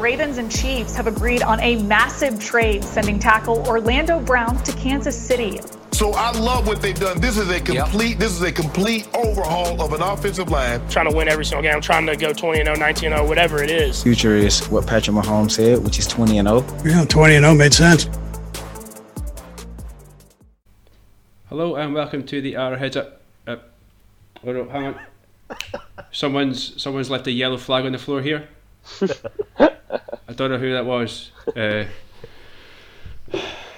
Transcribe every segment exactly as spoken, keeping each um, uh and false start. Ravens and Chiefs have agreed on a massive trade, sending tackle Orlando Brown to Kansas City. So I love what they've done. This is a complete, yep. this is a complete overhaul of an offensive line. I'm trying to win every single game. I'm trying to go twenty and oh, nineteen and oh, whatever it is. Future is what Patrick Mahomes said, which is twenty and oh. Yeah, twenty and oh made sense. Hello and welcome to the Arrowheads Up. Uh, hold on, hang on. Someone's someone's left a yellow flag on the floor here. I don't know who that was. Uh,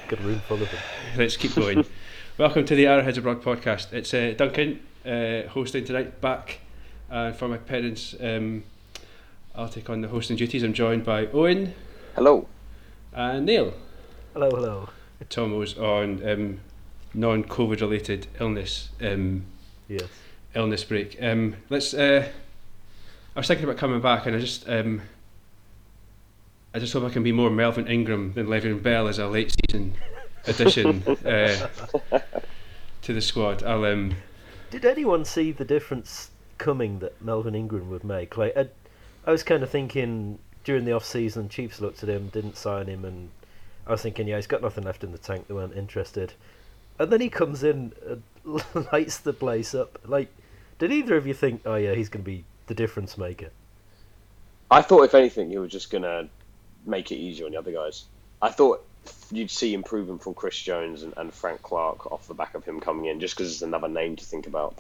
Good room full of them. Let's keep going. Welcome to the Arrowheads Abroad podcast. It's uh, Duncan uh, hosting tonight, back uh, for my parents. Um, I'll take on the hosting duties. I'm joined by Owen. Hello. And Neil. Hello, hello. Tom was on um, non-COVID related illness. Um, yes. Illness break. Um, let's. Uh, I was thinking about coming back, and I just, um, I just hope I can be more Melvin Ingram than Le'Veon Bell as a late season addition uh, to the squad. I'll. Um, Did anyone see the difference coming that Melvin Ingram would make? Like, I, I was kind of thinking during the off season, Chiefs looked at him, didn't sign him, and I was thinking, yeah, he's got nothing left in the tank. They weren't interested, and then he comes in and lights the place up. Like, did either of you think, oh yeah, he's going to be the difference maker? I thought, if anything, he was just going to make it easier on the other guys. I thought you'd see improvement from Chris Jones and, and Frank Clark off the back of him coming in, just because it's another name to think about.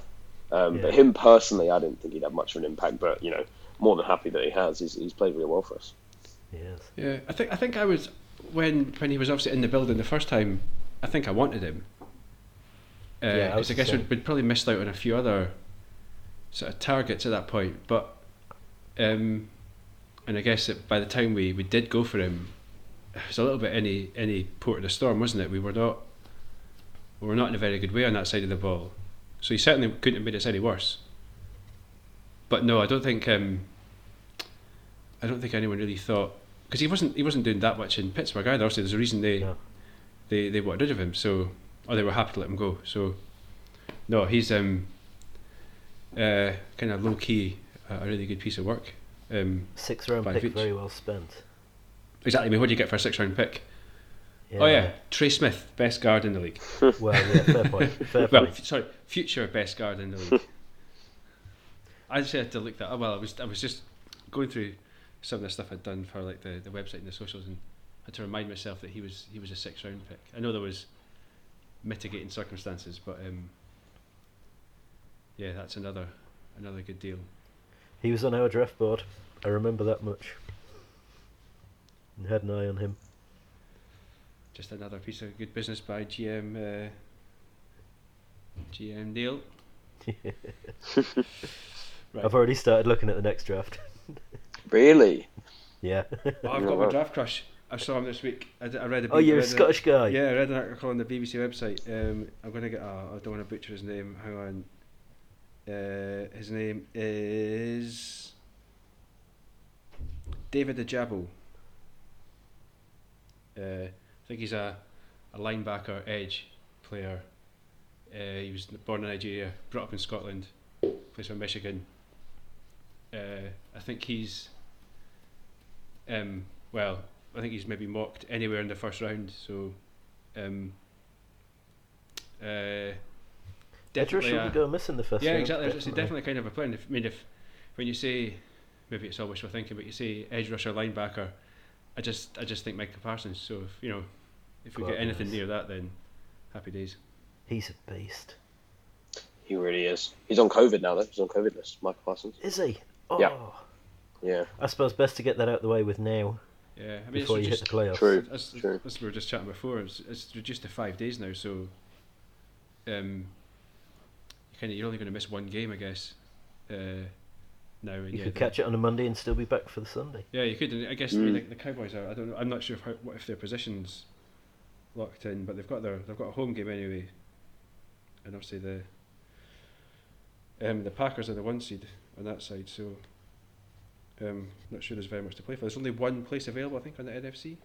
Um, yeah. But him personally, I didn't think he'd have much of an impact, but, you know, more than happy that he has. He's, he's played really well for us. Yes. Yeah, I think I think I was, when, when he was obviously in the building the first time, I think I wanted him. Uh, yeah, I, I guess we'd, we'd probably missed out on a few other sort of targets at that point, but um, and I guess that by the time we, we did go for him, it was a little bit any any port of the storm, wasn't it? We were not we were not in a very good way on that side of the ball, so he certainly couldn't have made us any worse. But no, I don't think um, I don't think anyone really thought, because he wasn't he wasn't doing that much in Pittsburgh either. Obviously, there's a reason they yeah. they they wanted rid of him, so. Or they were happy to let him go. So, no, he's um, uh, kind of low key, uh, a really good piece of work. Um, six round pick, each. Very well spent. Exactly. I mean, what do you get for a six round pick? Yeah. Oh yeah, Trey Smith, best guard in the league. Well, yeah, fair point. Fair well, point. F- sorry, future best guard in the league. I just had to look that up. Well, I was I was just going through some of the stuff I'd done for like the, the website and the socials, and I had to remind myself that he was he was a six round pick. I know there was mitigating circumstances, but um, yeah, that's another another good deal. He was on our draft board. I remember that much. And had an eye on him. Just another piece of good business by G M. Uh, G M Neil. Yeah. Right. I've already started looking at the next draft. Really? Yeah. Well, I've got my draft crush. I saw him this week. I, d- I read a. B- oh, you're a Scottish a, guy. Yeah, I read an article on the B B C website. Um, I'm going to get. Oh, I don't want to butcher his name. Hang on. Uh, his name is David Ajabo. Uh, I think he's a, a linebacker, edge player. Uh, he was born in Nigeria, brought up in Scotland, plays for Michigan. Uh, I think he's. Um. Well. I think he's maybe mocked anywhere in the first round, so um, uh, definitely a, go missing the first yeah, round. Exactly. Definitely. definitely kind of a player. And if, I mean, if when you say, maybe it's all wishful thinking, but you say edge rusher, linebacker, I just I just think Michael Parsons. So if, you know, if we God get anything knows. near that, then happy days. He's a beast. He really is. He's on COVID now, though. He's on COVID list. Michael Parsons. Is he? Oh. Yeah. Yeah. I suppose best to get that out of the way with now. Yeah, I mean, before it's reduced, you hit the playoffs. True, as, true. As we were just chatting before, it's, it's reduced to five days now, so um, you kinda, you're only going to miss one game, I guess. Uh, now and you yeah, could catch it on a Monday and still be back for the Sunday. Yeah, you could. And I guess mm. I mean, like the Cowboys are. I don't know. I'm not sure if how, what if their position's locked in, but they've got their they've got a home game anyway, and obviously the um, the Packers are the one seed on that side, so. Um, not sure there's very much to play for. There's only one place available, I think, on the N F C.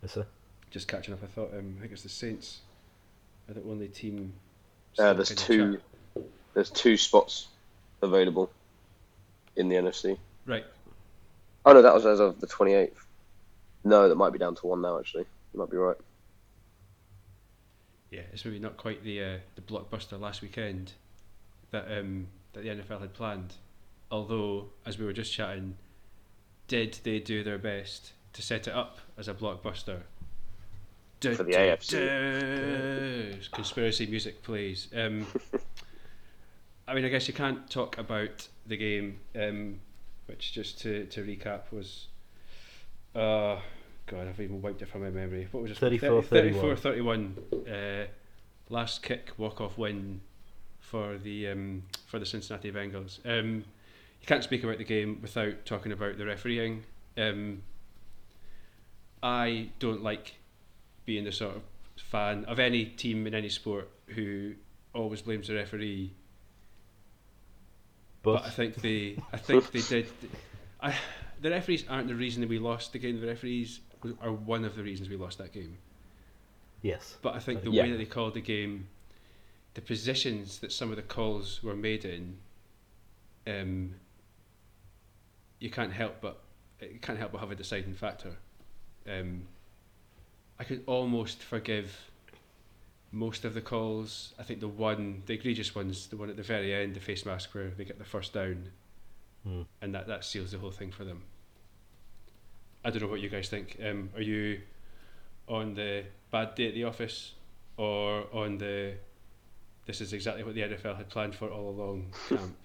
Yes, sir. Just catching up, I thought. Um, I think it's the Saints are the only team. Uh, there's two. There's two spots available in the N F C. Right. Oh, no, that was as of the twenty-eighth. No, that might be down to one now, actually. You might be right. Yeah, it's maybe not quite the uh, the blockbuster last weekend that um, that the N F L had planned. Although, as we were just chatting, did they do their best to set it up as a blockbuster? Du, For the du, A F C. Du. Conspiracy music plays. Um, I mean, I guess you can't talk about the game, um, which just to, to recap was... Uh, God, I've even wiped it from my memory. What was it? thirty-four thirty-one. Uh, last kick walk-off win for the um, for the Cincinnati Bengals. Um, you can't speak about the game without talking about the refereeing. Um, I don't like being the sort of fan of any team in any sport who always blames the referee. But, but I think they, I think they did. I. The referees aren't the reason that we lost the game. The referees are one of the reasons we lost that game. Yes. But I think the yeah. way that they called the game, the positions that some of the calls were made in, um, you can't help but you can't help but have a deciding factor. Um, I could almost forgive most of the calls. I think the one, the egregious one's the one at the very end, the face mask where they get the first down. Mm. And that, that seals the whole thing for them. I don't know what you guys think. Um, are you on the bad day at the office, or on the this is exactly what the N F L had planned for all along camp?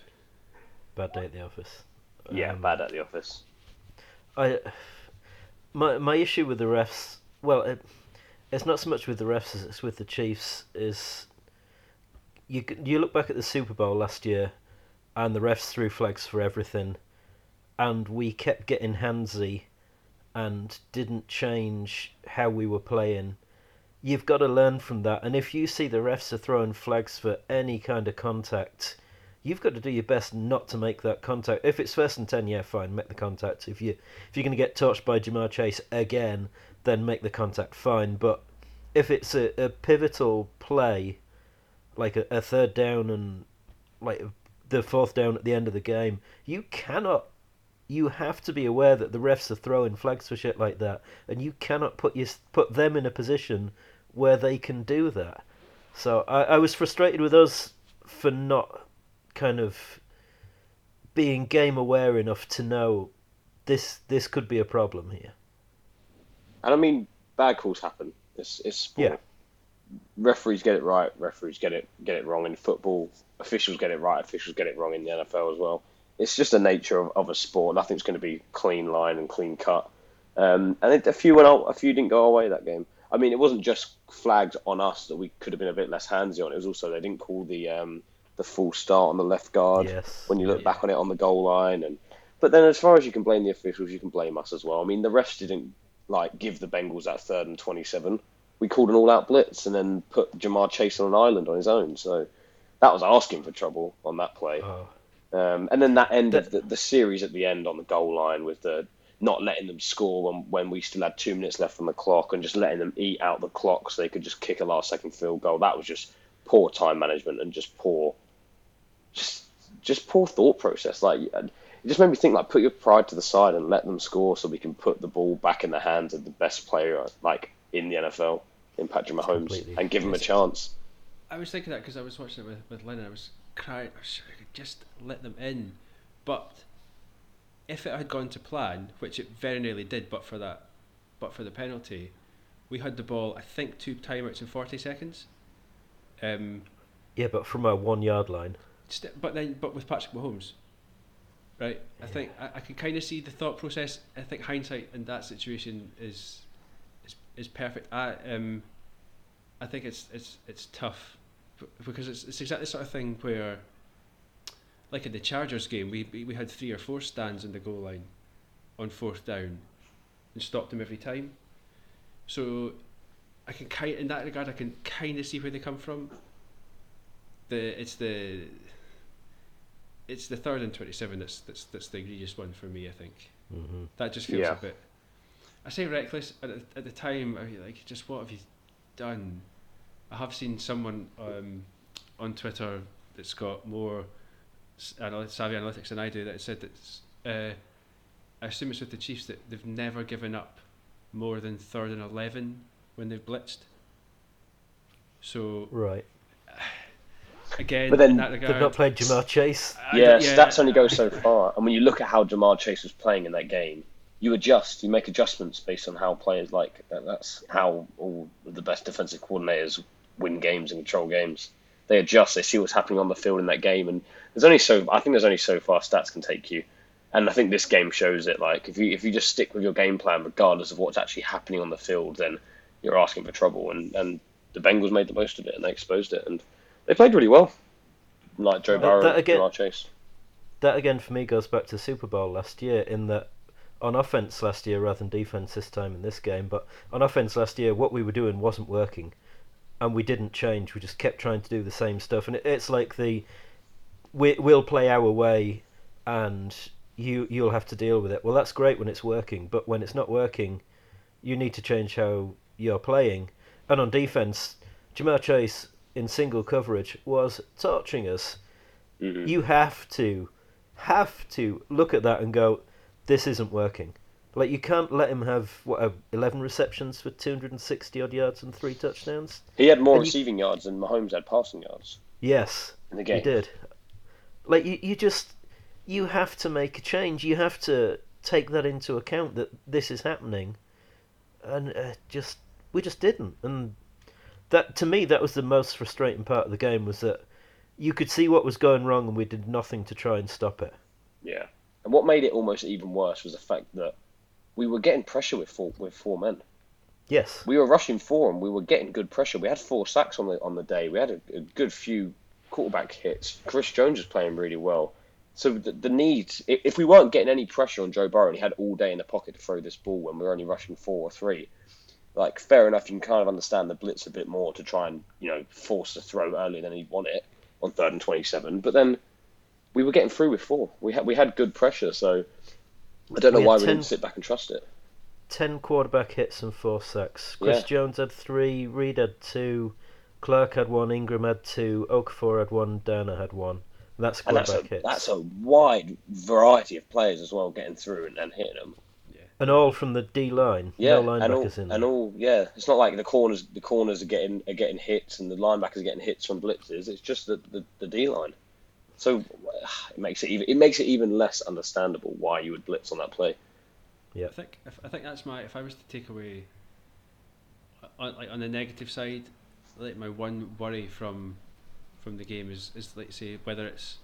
Bad day at the office. Yeah, um, bad at the office. I my my issue with the refs. Well, it, it's not so much with the refs as it's with the Chiefs. Is you you look back at the Super Bowl last year. And the refs threw flags for everything. And we kept getting handsy and didn't change how we were playing. You've got to learn from that. And if you see the refs are throwing flags for any kind of contact, you've got to do your best not to make that contact. If it's first and ten, yeah, fine, make the contact. If, you, if you're going to get torched by Ja'Marr Chase again, then make the contact, fine. But if it's a, a pivotal play, like a, a third down and... like. A, the fourth down at the end of the game, you cannot, you have to be aware that the refs are throwing flags for shit like that, and you cannot put your, put them in a position where they can do that. So I, I was frustrated with us for not kind of being game aware enough to know this this could be a problem here. And I mean, bad calls happen. It's it's sport. Yeah. Referees get it right. Referees get it get it wrong in football. Officials get it right. Officials get it wrong in the N F L as well. It's just the nature of, of a sport. Nothing's going to be clean line and clean cut. Um, and it, a few went out, a few didn't go our way that game. I mean, it wasn't just flags on us that we could have been a bit less handsy on. It was also they didn't call the um, the full start on the left guard. Yes. When you look yeah. back on it on the goal line. And but then as far as you can blame the officials, you can blame us as well. I mean, the refs didn't like give the Bengals that third and twenty-seven. We called an all-out blitz and then put Ja'Marr Chase on an island on his own. So that was asking for trouble on that play. Oh. Um, and then that end of the, the series at the end on the goal line with the not letting them score when, when we still had two minutes left on the clock and just letting them eat out the clock so they could just kick a last-second field goal. That was just poor time management and just poor, just just poor thought process. Like it just made me think like put your pride to the side and let them score so we can put the ball back in the hands of the best player like. In the N F L, in Patrick Mahomes, and give him a chance. I was thinking that because I was watching it with, with Lennon. I was crying, I wish I could just let them in. But if it had gone to plan, which it very nearly did, but for that, but for the penalty, we had the ball. I think two timeouts in forty seconds. Um, yeah, but from a one-yard line. St- but then, but with Patrick Mahomes, right? Yeah. I think I, I can kind of see the thought process. I think hindsight in that situation is. Is perfect. I um, I think it's it's it's tough because it's it's exactly the sort of thing where, like in the Chargers game, we we had three or four stands in the goal line, on fourth down, and stopped them every time. So, I can kind in that regard I can kind of see where they come from. The it's the. It's the third and twenty-seven that's that's that's the egregious one for me. I think mm-hmm. that just feels yeah. a bit. I say reckless at, at the time. I mean, like, just what have you done? I have seen someone um, on Twitter that's got more savvy analytics than I do that said that uh, I assume it's with the Chiefs that they've never given up more than third and eleven when they've blitzed. So right. Again, but then that regard, they've not played Ja'Marr Chase. I, yeah, yeah, stats only go so far. And when you look at how Ja'Marr Chase was playing in that game, you adjust, you make adjustments based on how players like. That's how all the best defensive coordinators win games and control games. They adjust. They see what's happening on the field in that game, and there's only so. I think there's only so far stats can take you, and I think this game shows it. Like if you if you just stick with your game plan regardless of what's actually happening on the field, then you're asking for trouble. And, and the Bengals made the most of it, and they exposed it, and they played really well. Like Joe Burrow and Ja'Marr Chase. That again for me goes back to the Super Bowl last year, in that on offense last year rather than defense this time in this game. But on offense last year, what we were doing wasn't working. And we didn't change. We just kept trying to do the same stuff, and it, it's like the we, we'll play our way, and you you'll have to deal with it. Well, that's great when it's working, but when it's not working, you need to change how you're playing. And on defense, Ja'Marr Chase in single coverage was torching us. Mm-hmm. You have to have to look at that and go, this isn't working. Like you can't let him have what eleven receptions for two hundred and sixty odd yards and three touchdowns. He had more and receiving you... yards than Mahomes had passing yards. Yes, in the game. He did. Like you, you just you have to make a change. You have to take that into account that this is happening, and uh, just we just didn't. And that to me that was the most frustrating part of the game, was that you could see what was going wrong and we did nothing to try and stop it. Yeah, and what made it almost even worse was the fact that we were getting pressure with four with four men. Yes. We were rushing for them. We were getting good pressure. We had four sacks on the on the day. We had a, a good few quarterback hits. Chris Jones was playing really well. So the, the need, if we weren't getting any pressure on Joe Burrow and he had all day in the pocket to throw this ball when we were only rushing four or three, like fair enough, you can kind of understand the blitz a bit more to try and, you know, force the throw earlier than he'd want it on third and twenty-seven. But then we were getting through with four. We had we had good pressure, so I don't know we why ten, we didn't sit back and trust it. Ten quarterback hits and four sacks. Chris yeah. Jones had three, Reed had two, Clark had one, Ingram had two, Okafor had one, Dana had one. And that's quarterback and that's a, hits. That's a wide variety of players as well getting through and, and hitting them. Yeah. And all from the D line. Yeah, no linebackers and all, in there. And all, yeah, it's not like the corners the corners are getting are getting hits and the linebackers are getting hits from blitzes. It's just the, the, the D line. So it makes it even it makes it even less understandable why you would blitz on that play. Yeah, I think I think that's my. If I was to take away, on, like on the negative side, like my one worry from from the game is is like say whether it's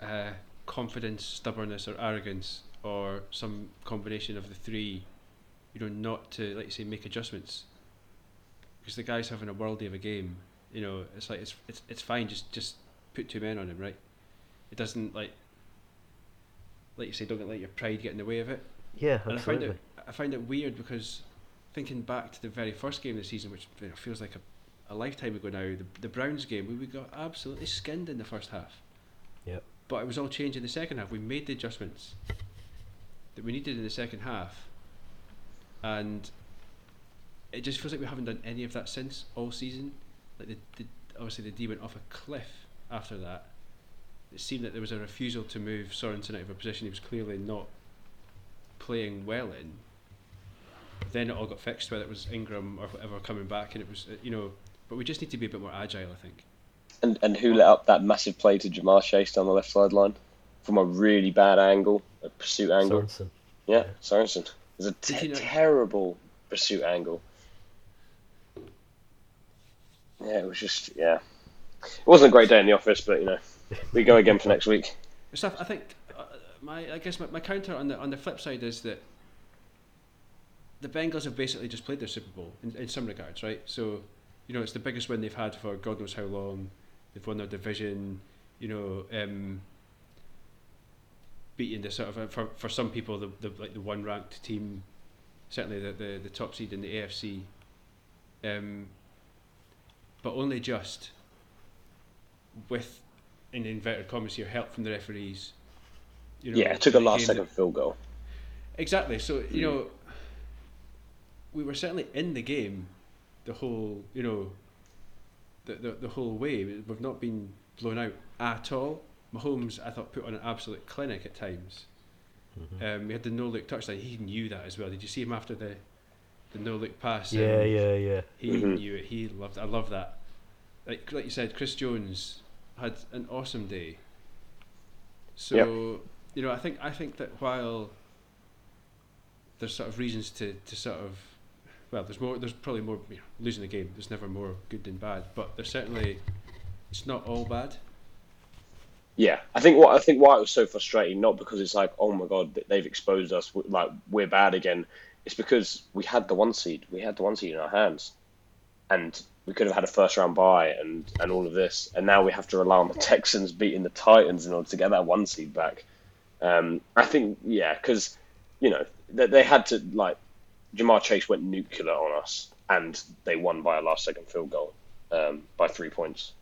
uh, confidence, stubbornness, or arrogance, or some combination of the three. You know, not to like say make adjustments because the guy's having a worldie of a game. You know, it's like it's it's it's fine. Just just. Put two men on him, right? It doesn't like, like you say, don't let your pride get in the way of it. Yeah, and absolutely. I find it, I find it weird because thinking back to the very first game of the season, which you know, feels like a, a lifetime ago now, the, the Browns game, we, we got absolutely skinned in the first half. Yeah. But it was all changed in the second half. We made the adjustments that we needed in the second half, and it just feels like we haven't done any of that since all season. Like the, the obviously the D went off a cliff. After that, it seemed that there was a refusal to move Sorensen out of a position he was clearly not playing well in. Then it all got fixed, whether it was Ingram or whatever coming back, and it was, you know, but we just need to be a bit more agile, I think. And and who let up that massive play to Ja'Marr Chase down the left sideline from a really bad angle, a pursuit angle? Sorensen. Yeah, yeah. Sorensen. It was a te- terrible pursuit angle. Yeah, it was just, yeah. It wasn't a great day in the office, but you know, we go again for next week. So I think uh, my I guess my, my counter on the on the flip side is that the Bengals have basically just played their Super Bowl in, in some regards, right? So you know, it's the biggest win they've had for God knows how long. They've won their division, you know, um, beating the sort of for for some people the, the like the one ranked team, certainly the, the the top seed in the A F C, um, but only just. With, in inverted commas here, help from the referees. You know, yeah, it took a last second field goal. Exactly. So, you mm. know, we were certainly in the game the whole, you know, the, the the whole way. We've not been blown out at all. Mahomes, I thought, put on an absolute clinic at times. Mm-hmm. Um, he had the no-look touchdown. He knew that as well. Did you see him after the the no-look pass? Yeah, um, yeah, yeah. He mm-hmm. knew it. He loved it. I love that. Like like you said, Chris Jones had an awesome day. So yep. you know, I think I think that while there's sort of reasons to, to sort of well, there's more. There's probably more you know, losing the game. There's never more good than bad, but there's certainly it's not all bad. Yeah, I think what I think why it was so frustrating, not because it's like, oh my god, they've exposed us, like we're bad again. It's because we had the one seed, we had the one seed in our hands, and we could have had a first round bye and, and all of this, and now we have to rely on the Texans beating the Titans in order to get that one seed back. Um, I think yeah, because you know they, they had to like Ja'Marr Chase went nuclear on us, and they won by a last second field goal um, by three points.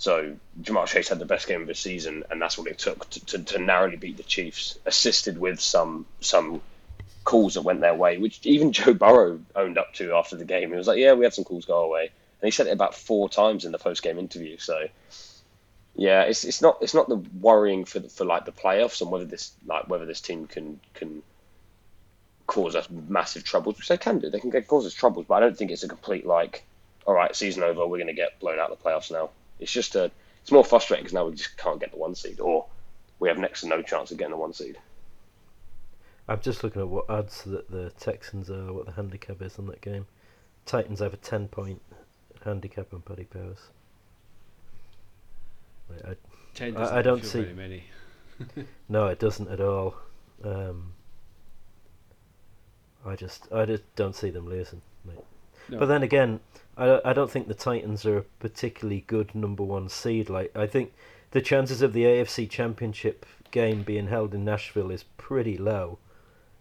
So Ja'Marr Chase had the best game of his season, and that's what it took to, to, to narrowly beat the Chiefs, assisted with some some calls that went their way, which even Joe Burrow owned up to after the game. He was like, yeah, we had some calls go our way. And he said it about four times in the post-game interview. So, yeah, it's it's not it's not the worrying for the, for like the playoffs and whether this like whether this team can can cause us massive troubles, which they can do. They can cause us troubles, but I don't think it's a complete like, all right, season over, we're going to get blown out of the playoffs now. It's just a, it's more frustrating because now we just can't get the one seed, or we have next to no chance of getting the one seed. I'm just looking at what odds that the Texans are, what the handicap is on that game. Titans have a ten-point handicap on Paddy Powers. I, ten doesn't I, I don't feel see very many. No, it doesn't at all. Um, I just, I just don't see them losing, mate. No. But then again, I, I don't think the Titans are a particularly good number one seed. Like I think the chances of the A F C Championship game being held in Nashville is pretty low,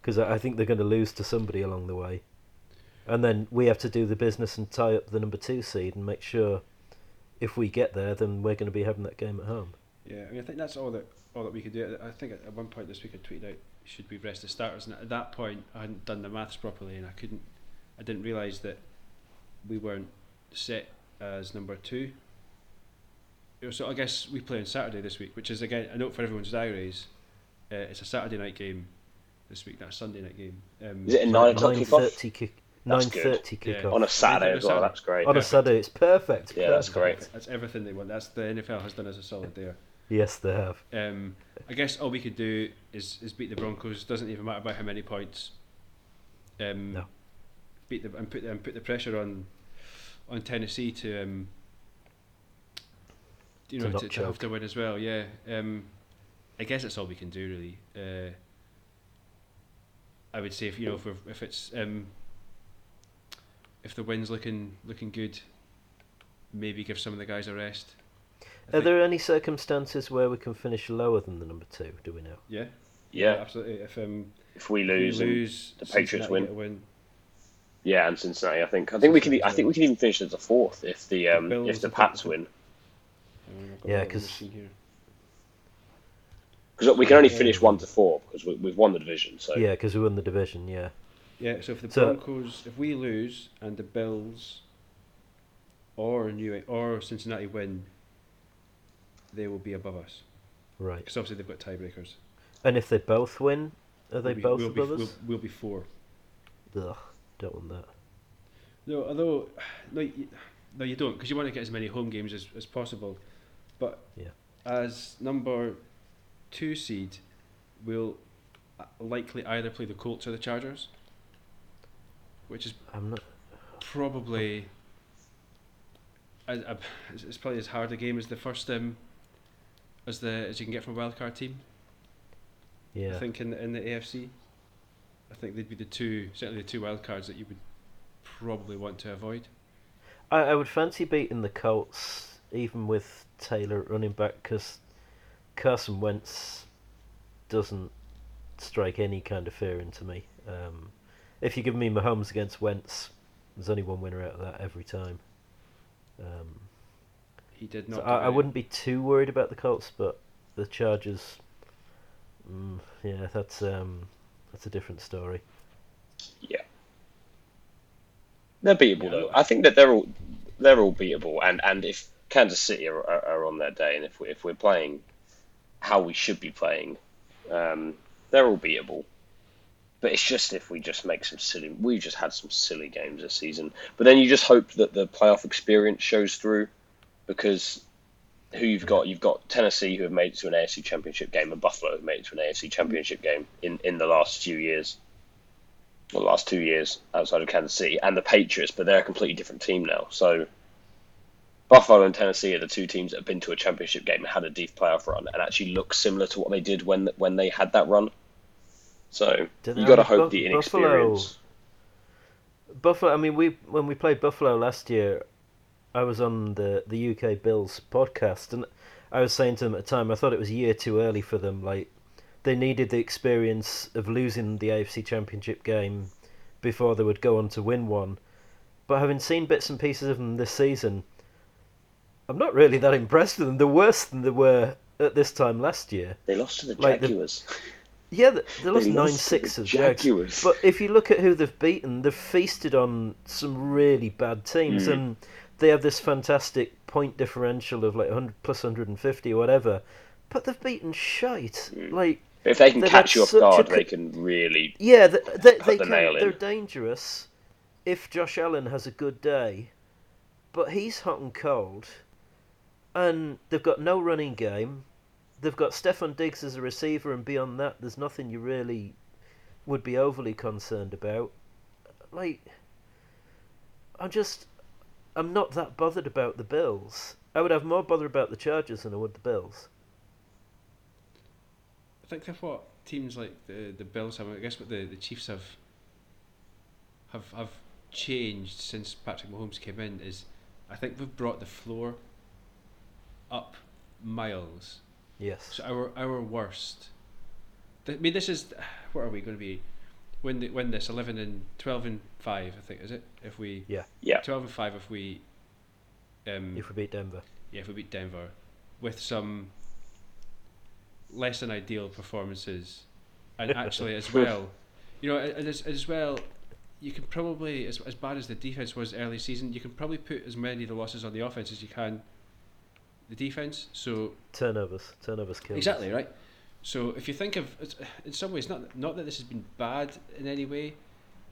because I, I think they're going to lose to somebody along the way, and then we have to do the business and tie up the number two seed and make sure if we get there, then we're going to be having that game at home. Yeah, I mean I think that's all that all that we could do. I think at one point this week I tweeted out, should we rest the starters? And at that point I hadn't done the maths properly, and I couldn't, I didn't realise that we weren't set as number two. So I guess we play on Saturday this week, which is again a note for everyone's diaries. Uh, it's a Saturday night game this week, not a Sunday night game. Um, is it a nine o'clock kickoff? Kick, nine thirty kickoff yeah. on a Saturday as well. That's great. On perfect. a Saturday, it's perfect. Yeah, perfect. That's great. That's everything they want. That's the N F L has done us a solid there. Yes, they have. Um, I guess all we could do is is beat the Broncos. Doesn't even matter by how many points. Um, no. Beat the and put and put the pressure on on Tennessee to um, you know to, to have to win as well. Yeah, um, I guess that's all we can do really. Uh, I would say if you know if we're, if it's um, if the win's looking looking good, maybe give some of the guys a rest. I Are think. there any circumstances where we can finish lower than the number two? Do we know? Yeah, yeah, yeah absolutely. If um, if we lose, if we lose the Patriots win. win. Yeah, and Cincinnati, I think. I think we can. I think we can even finish as a fourth if the um, the if the Pats win. Yeah, because because we can only finish one to four because we, we've won the division. So yeah, because we won the division. Yeah. Yeah. So if the so, Broncos, if we lose and the Bills or New or Cincinnati win, they will be above us. Right. Because obviously they've got tiebreakers. And if they both win, are they we'll be, both we'll above be, us? We'll, we'll be four. Ugh. Don't want that. No, although no, you, no, you don't, because you want to get as many home games as, as possible. But yeah. as number two seed, we'll likely either play the Colts or the Chargers, which is I'm not probably a, a, it's probably as hard a game as the first um, as the as you can get from a wildcard team. Yeah, I think in in the A F C. I think they'd be the two, certainly the two wild cards that you would probably want to avoid. I, I would fancy beating the Colts, even with Taylor at running back, because Carson Wentz doesn't strike any kind of fear into me. Um, if you give me Mahomes against Wentz, there's only one winner out of that every time. Um, he did not. So I, I wouldn't be too worried about the Colts, but the Chargers, mm, yeah, that's. Um, That's a different story. Yeah, they're beatable yeah. though. I think that they're all they're all beatable, and, and if Kansas City are, are, are on their day, and if we if we're playing how we should be playing, um, They're all beatable. But it's just if we just make some silly... We just had some silly games this season. But then you just hope that the playoff experience shows through, because who you've got, you've got Tennessee, who have made it to an A F C Championship game, and Buffalo, who have made it to an A F C Championship game in, in the last few years. Or the last two years outside of Kansas City. And the Patriots, but they're a completely different team now. So Buffalo and Tennessee are the two teams that have been to a championship game and had a deep playoff run and actually look similar to what they did when when they had that run. So you got to hope the inexperience. Buffalo. Buffalo. I mean, we when we played Buffalo last year, I was on the the U K Bills podcast, and I was saying to them at the time, I thought it was a year too early for them. Like, they needed the experience of losing the A F C Championship game before they would go on to win one. But having seen bits and pieces of them this season, I'm not really that impressed with them. They're worse than they were at this time last year. They lost to the Jaguars. Like the, Yeah, they, they lost nine six to the Jaguars. But if you look at who they've beaten, they've feasted on some really bad teams, mm. and they have this fantastic point differential of like one hundred plus one hundred fifty or whatever. But they've beaten shite. Mm. Like, but if they can catch you off guard, a... they can really. Yeah, they, they, put they the can. Nail in. They're dangerous if Josh Allen has a good day, but he's hot and cold, and they've got no running game. They've got Stefon Diggs as a receiver, and beyond that, there's nothing you really would be overly concerned about. Like, I'm just, I'm not that bothered about the Bills. I would have more bother about the Chargers than I would the Bills. I think if what teams like the the Bills have, I guess what the, the Chiefs have, have have changed since Patrick Mahomes came in is, I think we've brought the floor up miles. Yes. So our our worst. I mean, this is what are we going to be when the, when this eleven and twelve and five? I think is it if we yeah yeah twelve and five if we um if we beat Denver yeah if we beat Denver with some less than ideal performances, and actually as well, you know, as as well, you can probably as as bad as the defense was early season, you can probably put as many of the losses on the offense as you can. The defense, so turnovers, turnovers kill. Exactly right. So if you think of, in some ways, not not that this has been bad in any way,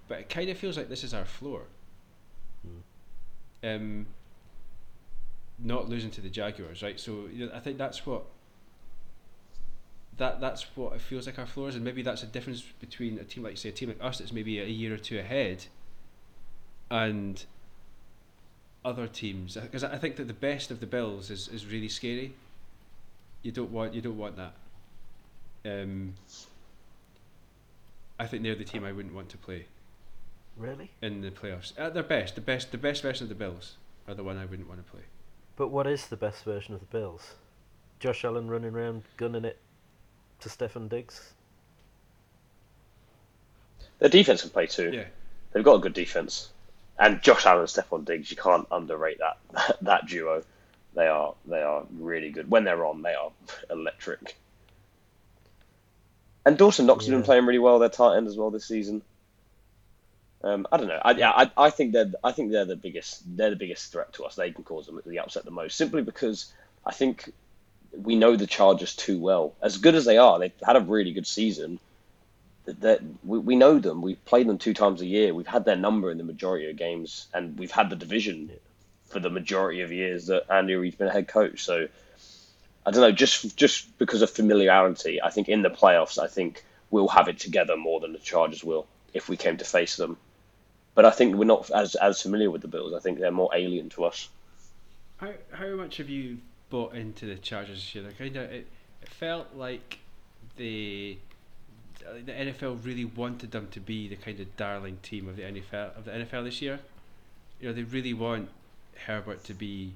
but it kind of feels like this is our floor. Mm. Um. Not losing to the Jaguars, right? So you know, I think that's what. That that's what it feels like our floor is, and maybe that's a difference between a team like say a team like us that's maybe a year or two ahead. And. Other teams, because I think that the best of the Bills is, is really scary. You don't want you don't want that. Um, I think they're the team I wouldn't want to play. Really? In the playoffs, at their best, the best the best version of the Bills are the one I wouldn't want to play. But what is the best version of the Bills? Josh Allen running around gunning it to Stefon Diggs. Their defense can play too. Yeah, they've got a good defense. And Josh Allen and Stefon Diggs, you can't underrate that, that that duo. They are they are really good. When they're on, they are electric. And Dawson Knox yeah. has been playing really well. They're tight end as well this season. Um, I don't know. I, yeah, I I think they're I think they're the biggest they're the biggest threat to us. They can cause them the upset the most, simply because I think we know the Chargers too well. As good as they are, they've had a really good season. That we, we know them. We've played them two times a year. We've had their number in the majority of games, and we've had the division yeah. for the majority of years that Andy Reid's been a head coach. So I don't know. Just just because of familiarity, I think in the playoffs, I think we'll have it together more than the Chargers will if we came to face them. But I think we're not as as familiar with the Bills. I think they're more alien to us. How how much have you bought into the Chargers this year? Like, I know it, it felt like they. The N F L really wanted them to be the kind of darling team of the N F L of the N F L this year. You know, they really want Herbert to be.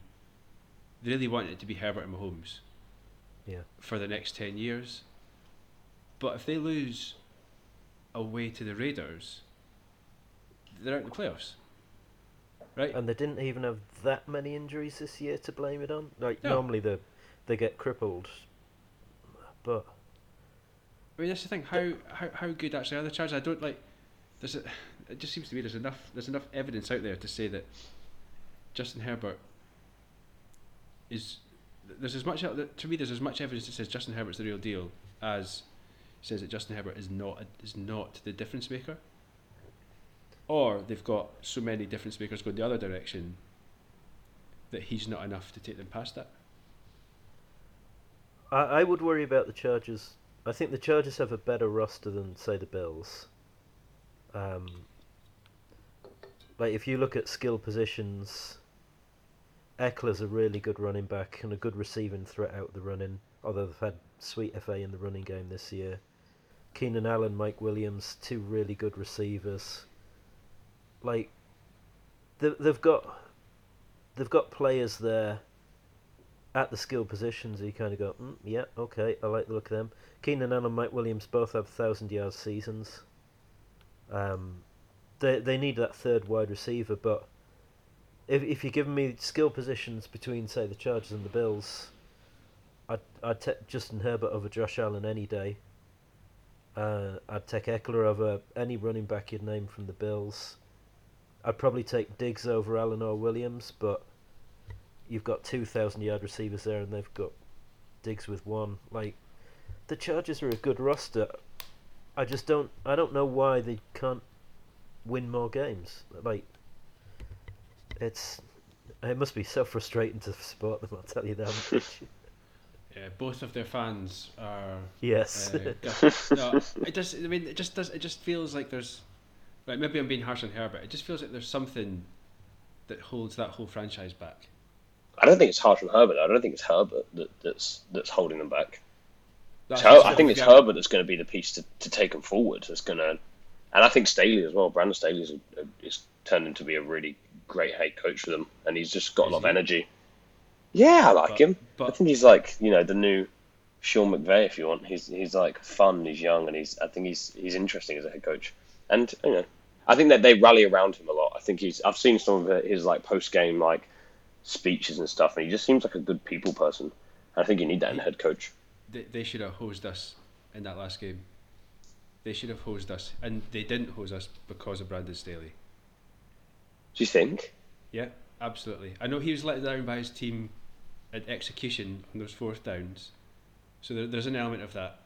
They really want it to be Herbert and Mahomes. Yeah. For the next ten years. But if they lose away to the Raiders, they're out in the playoffs. Right. And they didn't even have that many injuries this year to blame it on. Like no. normally they they get crippled. But. I mean, that's the thing. How how how good actually are the Chargers? I don't like. There's a, it just seems to me there's enough there's enough evidence out there to say that Justin Herbert is there's as much to me there's as much evidence that says Justin Herbert's the real deal as says that Justin Herbert is not is not the difference maker, or they've got so many difference makers going the other direction that he's not enough to take them past that. I, I would worry about the Chargers. I think the Chargers have a better roster than, say, the Bills. Um, like, if you look at skill positions, Eckler's a really good running back and a good receiving threat out of the running, although they've had sweet F A in the running game this year. Keenan Allen, Mike Williams, two really good receivers. Like, they, they've got they've got players there at the skill positions that you kind of go, mm, yeah, okay, I like the look of them. Keenan Allen and Mike Williams both have one thousand yard seasons. Um, they they need that third wide receiver, but if if you're giving me skill positions between, say, the Chargers and the Bills, I'd, I'd take Justin Herbert over Josh Allen any day. Uh, I'd take Eckler over any running back you'd name from the Bills. I'd probably take Diggs over Allen or Williams, but you've got two thousand yard receivers there and they've got Diggs with one. Like, the Chargers are a good roster. I just don't I don't know why they can't win more games. Like, it's it must be so frustrating to support them, I'll tell you that much. Yeah, both of their fans are yes. Uh, no, it just I mean it just does it just feels like there's right, maybe I'm being harsh on Herbert. It just feels like there's something that holds that whole franchise back. I don't think it's harsh on Herbert. I don't think it's Herbert that, that's that's holding them back. So I think it's Herbert that's going to be the piece to, to take them forward. That's going to, and I think Staley as well. Brandon Staley is, is turned into be a really great head coach for them, and he's just got is a lot he? of energy. Yeah, I like but, him. But, I think he's like you know the new Sean McVay, if you want. He's he's like fun. He's young, and he's I think he's he's interesting as a head coach. And you know, I think that they rally around him a lot. I think he's I've seen some of his like post game like speeches and stuff, and he just seems like a good people person. And I think you need that in a head coach. They should have hosed us in that last game. They should have hosed us, and they didn't hose us because of Brandon Staley. Do you think? Yeah, absolutely. I know he was let down by his team at execution on those fourth downs, so there, there's an element of that.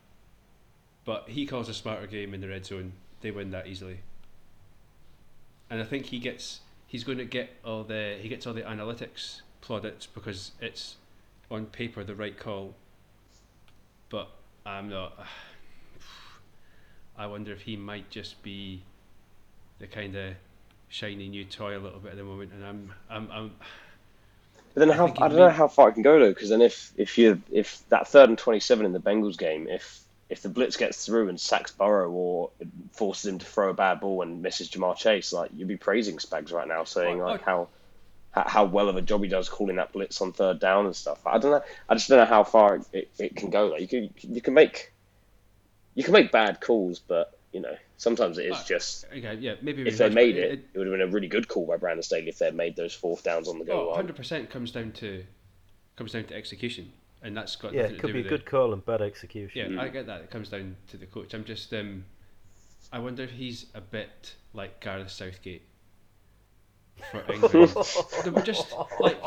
But he calls a smarter game in the red zone. They win that easily, and I think he gets. He's going to get all the. He gets all the analytics plaudits because it's on paper the right call. But I'm not. I wonder if he might just be the kind of shiny new toy a little bit at the moment, and I'm, I'm, I'm. But then I how I don't may... know how far it can go though, because then if if you if that third and twenty-seven in the Bengals game, if if the blitz gets through and sacks Burrow or forces him to throw a bad ball and misses Ja'Marr Chase, like you'd be praising Spags right now, saying oh, like oh. how. how well of a job he does calling that blitz on third down and stuff. I don't know. I just don't know how far it, it can go. Like you can you can make you can make bad calls, but you know sometimes it is uh, just. Okay, yeah, maybe if they much, made it, it, it would have been a really good call by Brandon Staley if they had made those fourth downs on the goal line. one hundred percent comes down to comes down to execution, and that's got yeah, it could be a good it. call and bad execution. Yeah, mm. I get that. It comes down to the coach. I'm just um, I wonder if he's a bit like Gareth Southgate. For England, they were just like,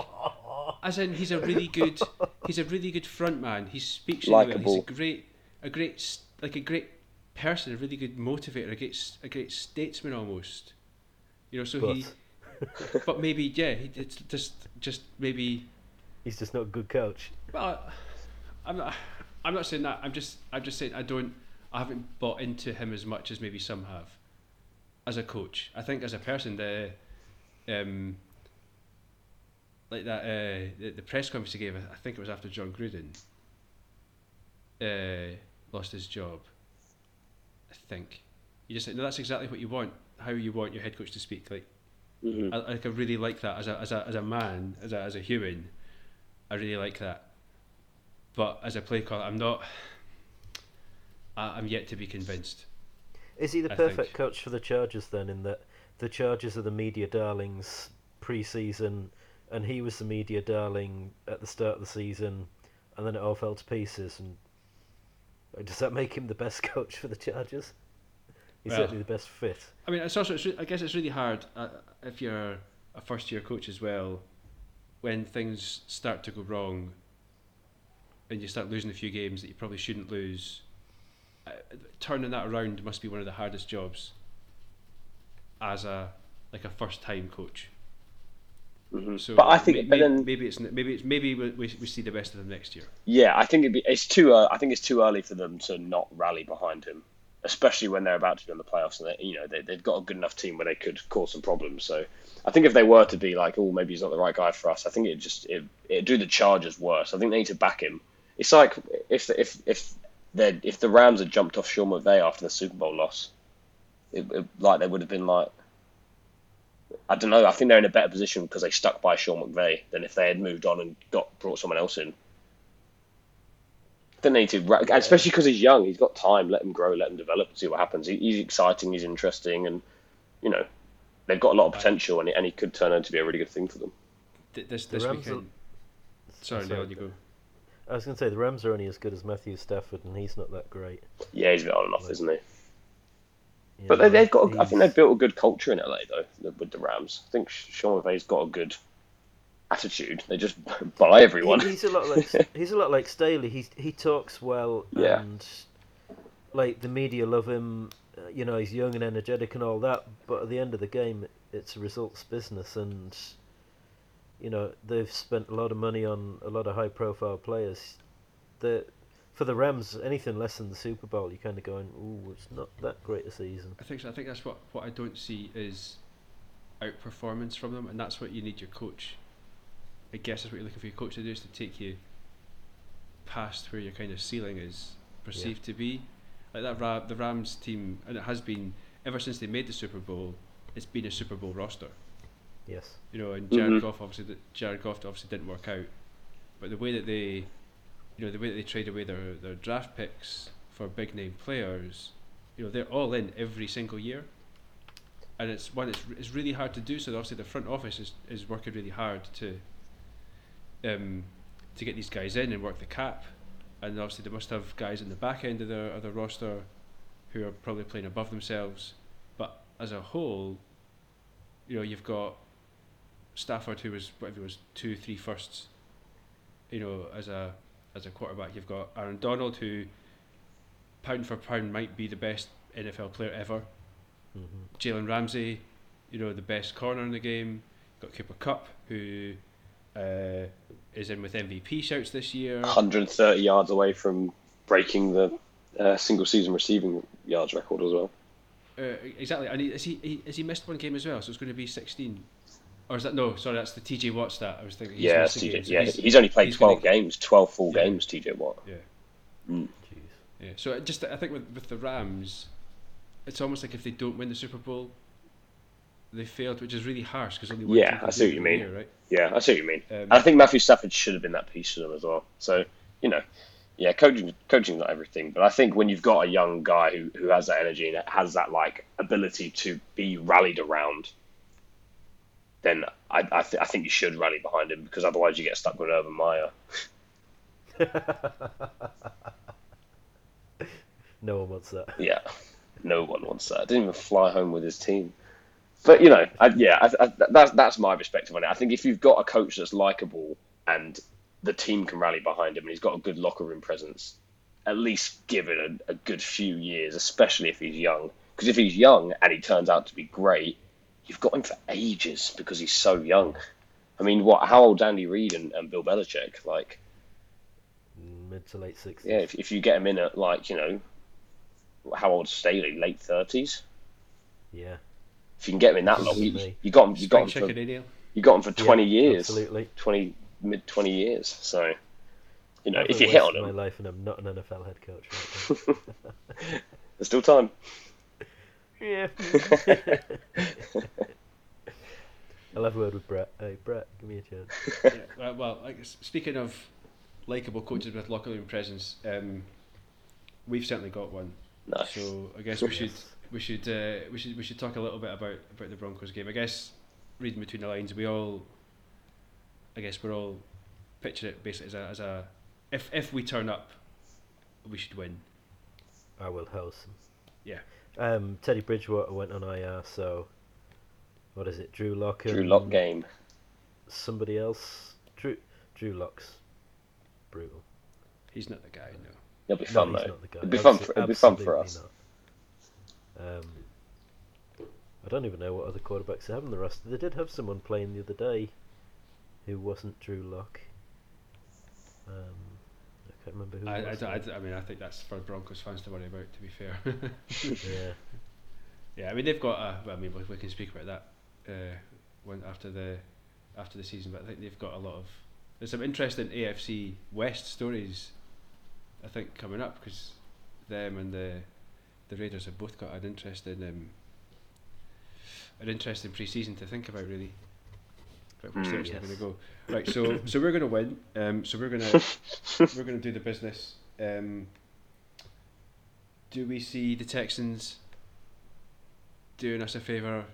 as in he's a really good, he's a really good front man. He speaks really well. He's a great, a great, like a great person, a really good motivator, a great, a great statesman almost. You know, so but. he, but maybe yeah, he it's just, just maybe. He's just not a good coach. Well, I'm not, I'm not saying that. I'm just, I'm just saying I don't, I haven't bought into him as much as maybe some have, as a coach. I think as a person, the. Um, like that, uh, the, the press conference he gave, I think it was after John Gruden uh, lost his job. I think you just said, no, that's exactly what you want. How you want your head coach to speak, like, mm-hmm. I, like I really like that as a as a as a man, as a as a human, I really like that. But as a play caller, I'm not. I, I'm yet to be convinced. Is he the I perfect think. coach for the Chargers then? In that. The Chargers are the media darlings pre-season, and he was the media darling at the start of the season, and then it all fell to pieces. And does that make him the best coach for the Chargers? He's well, certainly the best fit. I mean, it's also it's re- I guess it's really hard uh, if you're a first-year coach as well, when things start to go wrong, and you start losing a few games that you probably shouldn't lose, uh, turning that around must be one of the hardest jobs as a like a first time coach. Mm-hmm. So, but I think maybe, but then, maybe it's maybe it's, maybe we, we see the best of them next year. Yeah, I think it'd be it's too uh, I think it's too early for them to not rally behind him, especially when they're about to be in the playoffs and they, you know, they, they've got a good enough team where they could cause some problems. So I think if they were to be like, oh, maybe he's not the right guy for us, I think it just it it'd do the Chargers worse. I think they need to back him. It's like if if if they if the Rams had jumped off Sean McVay after the Super Bowl loss, it, it, like they would have been like. I don't know. I think they're in a better position because they stuck by Sean McVay than if they had moved on and got brought someone else in. They need to, especially because he's young. He's got time. Let him grow. Let him develop. See what happens. He's exciting. He's interesting, and you know they've got a lot of potential, and he, and he could turn out to be a really good thing for them. This this the weekend. Are... Sorry, Sorry Leon, you go. I was going to say the Rams are only as good as Matthew Stafford, and he's not that great. Yeah, he's a bit on and off, isn't he? Yeah, but they, they've got. He's... I think they've built a good culture in L A though with the Rams. I think Sean McVay's got a good attitude. They just buy everyone. He, he's a lot like he's a lot like Staley. He he talks well, yeah. And like the media love him. You know, he's young and energetic and all that. But at the end of the game, it's a results business, and you know they've spent a lot of money on a lot of high-profile players. That. For the Rams, anything less than the Super Bowl, you're kind of going, ooh, it's not that great a season. I think so. I think that's what, what I don't see is outperformance from them, and that's what you need your coach. I guess that's what you're looking for your coach to do, is to take you past where your kind of ceiling is perceived yeah. to be. Like that, Ra- the Rams team, and it has been, ever since they made the Super Bowl, it's been a Super Bowl roster. Yes. You know, and Jared mm-hmm. Goff obviously, Jared Goff obviously didn't work out, but the way that they... You know, the way that they trade away their, their draft picks for big name players, you know, they're all in every single year. And it's one, it's, it's really hard to do. So obviously the front office is, is working really hard to um, to get these guys in and work the cap. And obviously they must have guys in the back end of their, of their roster who are probably playing above themselves. But as a whole, you know, you've got Stafford who was, whatever it was, two, three firsts, you know, as a... As a quarterback, you've got Aaron Donald, who pound for pound might be the best N F L player ever. Mm-hmm. Jalen Ramsey, you know, the best corner in the game. You've got Cooper Kupp, who uh, is in with M V P shouts this year. one hundred thirty yards away from breaking the uh, single season receiving yards record as well. Uh, exactly, and he, is he, he has he missed one game as well, so it's going to be sixteen. Or is that no? Sorry, that's the T J Watt stat. I was thinking. He's yeah, T J, yeah. He's, he's only played he's twelve gonna, games, twelve full yeah. games. T J Watt. Yeah. Mm. Jeez. Yeah. So just I think with with the Rams, it's almost like if they don't win the Super Bowl, they failed, which is really harsh because only one. Yeah, I see what you mean. Year, right? Yeah, I see what you mean. Um, I think Matthew Stafford should have been that piece to them as well. So you know, yeah, coaching coaching's not everything, but I think when you've got a young guy who who has that energy and has that like ability to be rallied around. Then I I, th- I think you should rally behind him because otherwise you get stuck with Urban Meyer. No one wants that. Yeah, no one wants that. I didn't even fly home with his team. But you know, I, yeah, I, I, that's that's my perspective on it. I think if you've got a coach that's likable and the team can rally behind him and he's got a good locker room presence, at least give it a, a good few years, especially if he's young. Because if he's young and he turns out to be great. You've got him for ages because he's so young. I mean, what? How old Andy Reid and, and Bill Belichick? Like mid to late sixties. Yeah, if if you get him in at like you know, how old Staley? Late thirties. Yeah. If you can get him in that long, you, you got him. You got him, for, you got him for twenty yeah, years. Absolutely. Twenty mid twenty years. So, you know, I've if you hit on him. My life, and I'm not an N F L head coach. Right now. There's still time. Yeah. I'll have a word with Brett. Hey, Brett, give me a chance. Yeah, well, like, speaking of likeable coaches with locker room presence, um, we've certainly got one. Nice. So I guess we should we should uh, we should we should talk a little bit about, about the Broncos game. I guess reading between the lines, we all, I guess we're all picturing it basically as a as a if if we turn up, we should win. I will house them. Yeah. Um, Teddy Bridgewater went on I R, so what is it? Drew Lock. Drew Lock game. Somebody else. Drew Drew Lock's brutal. He's not the guy, no. It'll be fun, no, though. It'll be fun, for, it'll be fun for us. Um, I don't even know what other quarterbacks they have in the roster. They did have someone playing the other day who wasn't Drew Lock. Um, I can't remember who I, it was. I, I, I mean, I think that's for Broncos fans to worry about, to be fair. Yeah. Yeah, I mean, they've got a... Well, I mean, we, we can speak about that uh, when, after the after the season, but I think they've got a lot of... There's some interesting A F C West stories, I think, coming up, because them and the the Raiders have both got an interesting um, an interesting pre-season to think about, really. But we're mm, yes. going to go right. So, so we're going to win. Um, so we're going to we're going to do the business. Um, do we see the Texans doing us a favour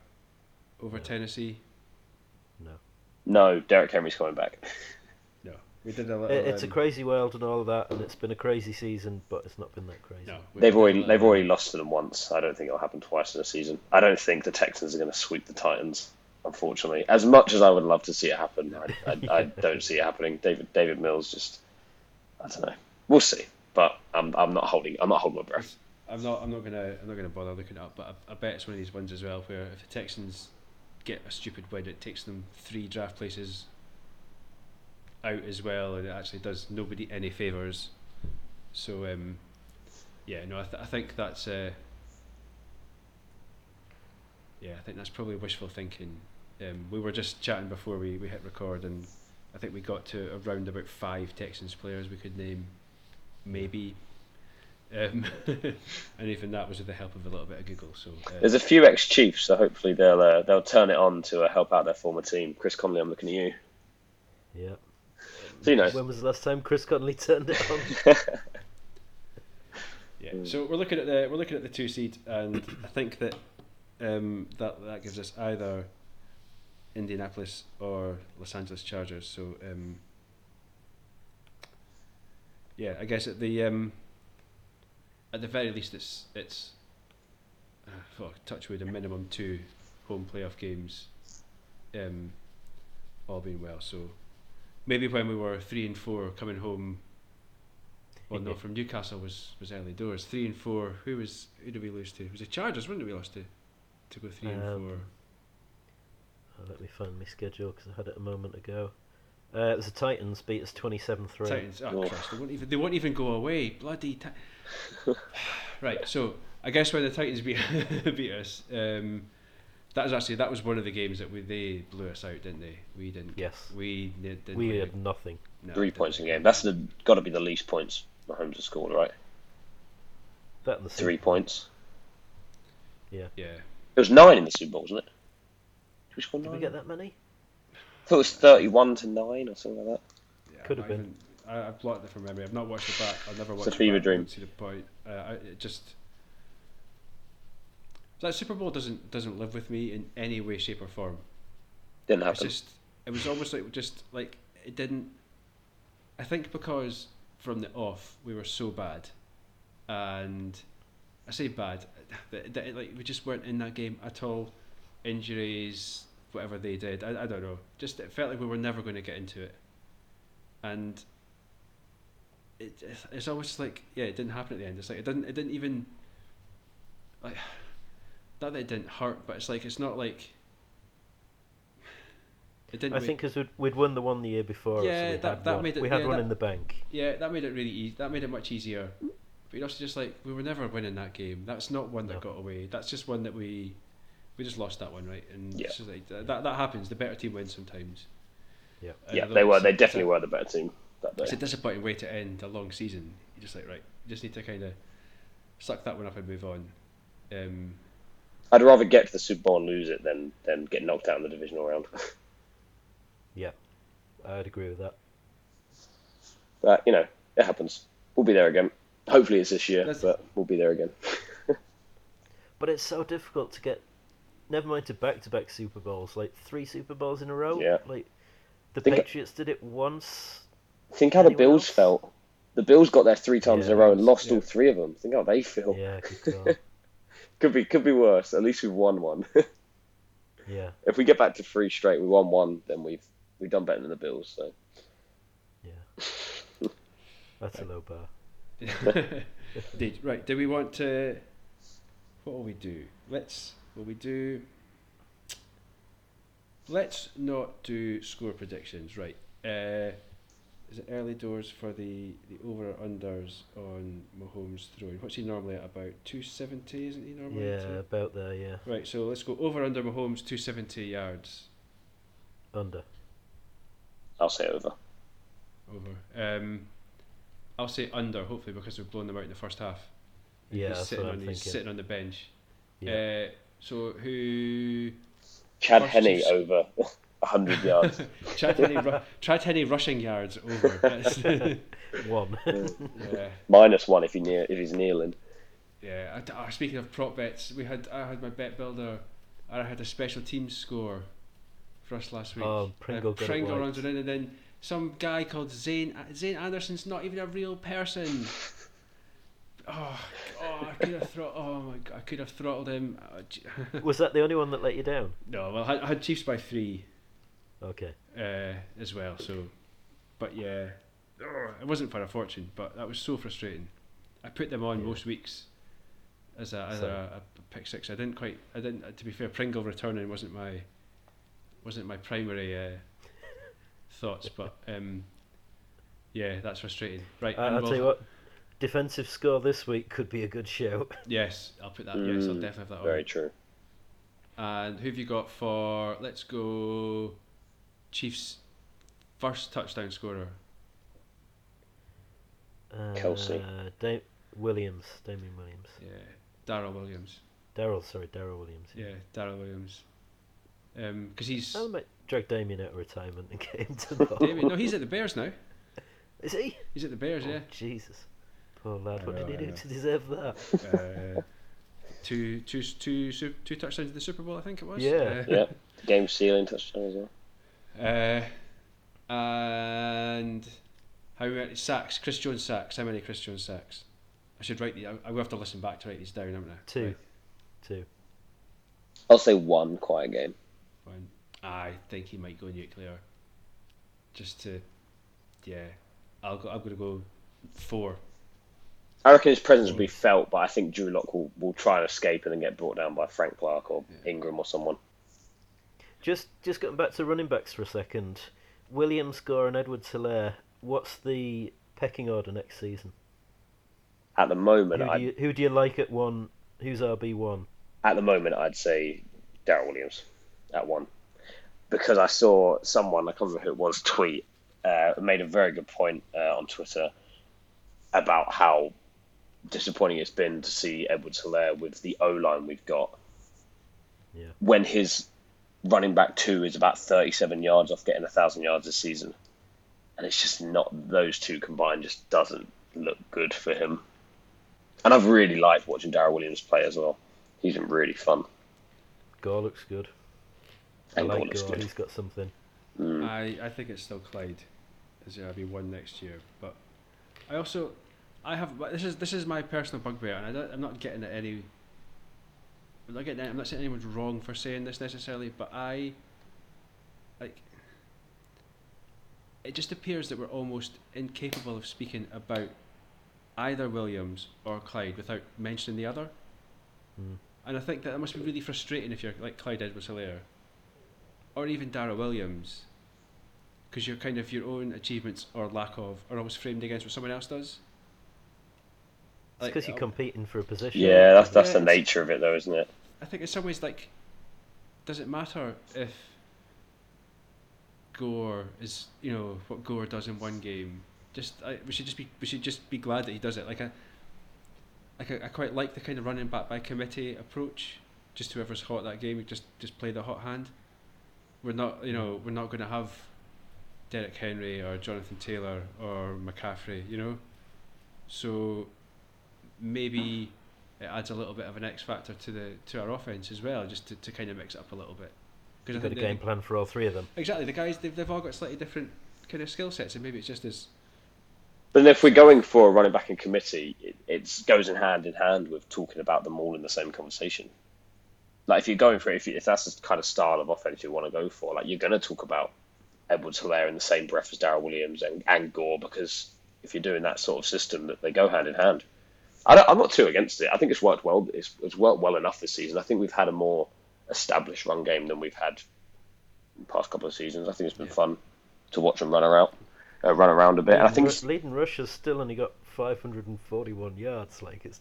over no. Tennessee? No. No, Derek Henry's coming back. No, we did a little. It, it's um, a crazy world and all of that, and it's been a crazy season, but it's not been that crazy. No, they've already they've already lost to them once. I don't think it'll happen twice in a season. I don't think the Texans are going to sweep the Titans, unfortunately. As much as I would love to see it happen, I, I, I don't see it happening. David David Mills just, I don't know. We'll see, but I'm I'm not holding I'm not holding my breath. I'm not I'm not gonna I'm not gonna bother looking it up, but I, I bet it's one of these ones as well where if the Texans get a stupid win, it takes them three draft places out as well, and it actually does nobody any favours. So um, yeah, no, I, th- I think that's uh, yeah, I think that's probably wishful thinking. Um, we were just chatting before we, we hit record, and I think we got to around about five Texans players we could name, maybe. Um, and even that was with the help of a little bit of Google. So uh, there's a few ex-Chiefs, so hopefully they'll uh, they'll turn it on to uh, help out their former team. Chris Conley, I'm looking at you. Yeah. So you know. When was the last time Chris Conley turned it on? Yeah. Mm. So we're looking at the we're looking at the two seed, and I think that um, that that gives us either Indianapolis or Los Angeles Chargers. So um, yeah, I guess at the um, at the very least, it's it's uh, oh, touch wood, a minimum two home playoff games, um, all being well. So maybe when we were three and four coming home, well no, from Newcastle was, was early doors. Three and four. Who was who did we lose to? It was the Chargers, weren't we lost to? To go three um, and four. Oh, let me find my schedule because I had it a moment ago. Uh, it was the Titans beat us twenty-seven three. Titans, oh, oh. Christ, they won't even they won't even go away. Bloody Titans. Right, so I guess when the Titans beat, beat us, um, that was actually that was one of the games that we they blew us out, didn't they? We didn't. Yes. We didn't. We had nothing. No, Three points in a game. That's the got to be the least points Mahomes has scored, right? That and the Three Super points. Bowl. Yeah. Yeah. It was nine in the Super Bowl, wasn't it? Did we score nine? Did we get that many? I thought it was thirty-one to nine or something like that. Yeah, could have been. I, I've blocked it from memory. I've not watched it back. I've never watched it's a it fever back. Dream. I don't see the point. Uh, I, it just that Super Bowl doesn't doesn't live with me in any way, shape, or form. Didn't happen. It's just, it was almost like just like it didn't. I think because from the off we were so bad, and I say bad that, that it, like we just weren't in that game at all. Injuries, whatever they did, I, I don't know. Just it felt like we were never going to get into it, and it it's almost like yeah, it didn't happen at the end. It's like it didn't it didn't even like. Not that it didn't hurt, but it's like it's not like it didn't. I make... think because we'd, we'd won the one the year before. Yeah, so that, that made it. We had yeah, one that, in the bank. Yeah, that made it really easy. That made it much easier. But you're also just like we were never winning that game. That's not one that no. got away. That's just one that we we just lost that one, right? And yeah. it's just like that that happens. The better team wins sometimes. Yeah, uh, yeah, they were. They definitely were the better team that day. It's a disappointing way to end a long season. You're just like right, you just need to kind of suck that one up and move on. Um, I'd rather get to the Super Bowl and lose it than, than get knocked out in the divisional round. Yeah, I'd agree with that. But, you know, it happens. We'll be there again. Hopefully it's this year, That's... but we'll be there again. But it's so difficult to get, never mind to back-to-back Super Bowls, like three Super Bowls in a row. Yeah. Like, the think Patriots I... did it once. Think how Anyone the Bills else? felt. The Bills got there three times yeah, in a row and lost yeah. all three of them. Think how they feel. Yeah, good call. Could be could be worse. At least we've won one. Yeah. If we get back to three straight, we won one, then we've we've done better than the Bills. So. Yeah. That's a low bar. Did, right, do we want to... What will we do? Let's... Will we do... Let's not do score predictions, right. Uh, is it early doors for the, the over or unders on Mahomes throwing? What's he normally at? About two seventy, isn't he normally? Yeah, at? About there, yeah. Right, so let's go over under Mahomes, two seventy yards. Under. I'll say over. Over. Um, I'll say under, hopefully, because we've blown them out in the first half. Yeah, he's that's sitting what I'm on, he's sitting on the bench. Yeah. Uh, so who... Chad Henne over one hundred yards. Chad Henne ru- Chad Henne rushing yards over. One. Yeah. Minus one if, he kneel- if he's kneeling. Yeah. I, I, speaking of prop bets, we had I had my bet builder, and I had a special teams score for us last week. Oh, Pringle, uh, Pringle runs it in, and then some guy called Zane Zane Anderson's not even a real person. Oh, oh, I could have throttled. Oh my God, I could have throttled him. Was that the only one that let you down? No, well, I had Chiefs by three. Okay. Uh, as well, so, but yeah, oh, it wasn't for a fortune, but that was so frustrating. I put them on yeah. most weeks as a as so, a, a pick six. I didn't quite. I didn't. To be fair, Pringle returning wasn't my wasn't my primary uh, thoughts, but um, yeah, that's frustrating. Right. Uh, I'll tell you what. Defensive score this week could be a good shout. Yes, I'll put that. Mm, yes, I'll definitely have that on. Very true. And who've you got for? Let's go. Chiefs first touchdown scorer. Uh, Kelsey. Da- Williams. Damien Williams. Yeah. Darrell Williams. Darrell, sorry, Darrell Williams. Yeah, yeah Darrell Williams. Um, because he's. I might drag Damien out of retirement and get him to. Damien, no, he's at the Bears now. Is he? He's at the Bears. Oh, yeah. Jesus. Oh lad, what know, did he do to deserve that? Uh, two, two, two, two, two touchdowns in the Super Bowl, I think it was. Yeah, uh, yeah. Game ceiling touchdown as well. Uh, and how many sacks? Chris Jones sacks. How many Chris Jones sacks? I should write the. I, I will have to listen back to write these down, haven't I? Two, right. two. I'll say one quiet game. One. I think he might go nuclear. Just to, yeah, I'll go. I'm gonna go four. I reckon his presence will be felt, but I think Drew Lock will, will try and escape and then get brought down by Frank Clark or yeah. Ingram or someone. Just just going back to running backs for a second, Williams, Gore and Edwards-Helaire, what's the pecking order next season? At the moment... Who do you, who do you like at one? Who's R B one? At the moment, I'd say Darrell Williams at one. Because I saw someone, I can't remember who it was, tweet, uh, made a very good point uh, on Twitter about how disappointing it's been to see Edwards-Helaire with the O-line we've got yeah. when his running back two is about thirty-seven yards off getting one thousand yards this season. And it's just not, those two combined just doesn't look good for him. And I've really liked watching Darrell Williams play as well. He's been really fun. Gore looks good. And I like Gore, Gore. He's got something. Mm. I, I think it's still Clyde as the R B one next year. But I also... I have this is this is my personal bugbear, and I don't, I'm not getting at any. I'm not getting. At, I'm not saying anyone's wrong for saying this necessarily, but I. Like. It just appears that we're almost incapable of speaking about either Williams or Clyde without mentioning the other, mm. and I think that must be really frustrating if you're like Clyde Edwards-Helaire, or even Darrell Williams, because your kind of your own achievements or lack of are always framed against what someone else does. It's because like, you're competing for a position. Yeah, that's that's yeah, the nature of it, though, isn't it? I think in some ways, like, does it matter if Gore is, you know, what Gore does in one game? Just I, we should just be we should just be glad that he does it. Like I, like I, I quite like the kind of running back by committee approach. Just whoever's hot that game, we just just play the hot hand. We're not, you know, we're not going to have Derrick Henry or Jonathan Taylor or McCaffrey, you know, so. Maybe it adds a little bit of an X factor to the to our offense as well, just to, to kind of mix it up a little bit. You've got a game plan for all three of them. Exactly, the guys they've they've all got slightly different kind of skill sets, and maybe it's just as. But if we're going for a running back in committee, it it's goes in hand in hand with talking about them all in the same conversation. Like if you're going for it, if you, if that's the kind of style of offense you want to go for, like you're going to talk about Edwards-Helaire in the same breath as Darrell Williams and, and Gore because if you're doing that sort of system, that they go hand in hand. I don't, I'm not too against it. I think it's worked well. It's, it's worked well enough this season. I think we've had a more established run game than we've had in the past couple of seasons. I think it's been yeah. fun to watch them run around, uh, run around a bit. And I think leading rusher's still only got five hundred forty-one yards. Like it's,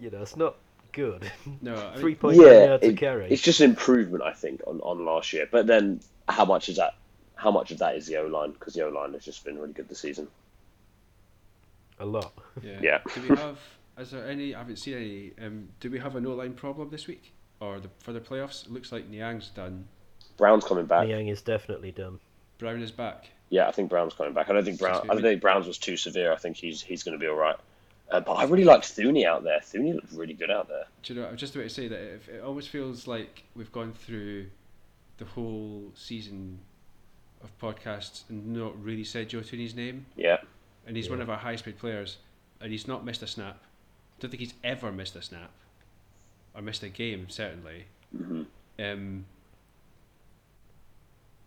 you know, it's not good. No, I mean, three point yeah, nine yards it, to carry. It's just an improvement, I think, on, on last year. But then, how much is that? How much of that is the O line? Because the O line has just been really good this season. A lot. Yeah. yeah. Do we have? Is there any? I haven't seen any. Um, do we have an O line problem this week or the, for the playoffs? It looks like Niang's done. Brown's coming back. Niang is definitely done. Brown is back. Yeah, I think Brown's coming back. I don't think Brown. I don't think Brown's was too severe. I think he's he's going to be all right. Uh, but I really liked Thuney out there. Thuney looked really good out there. Do you know? I was just about to say that it, it almost feels like we've gone through the whole season of podcasts and not really said Joe Thuney's name. Yeah. And he's yeah. one of our highest paid players, and he's not missed a snap. I don't think he's ever missed a snap, or missed a game certainly. Mm-hmm. Um.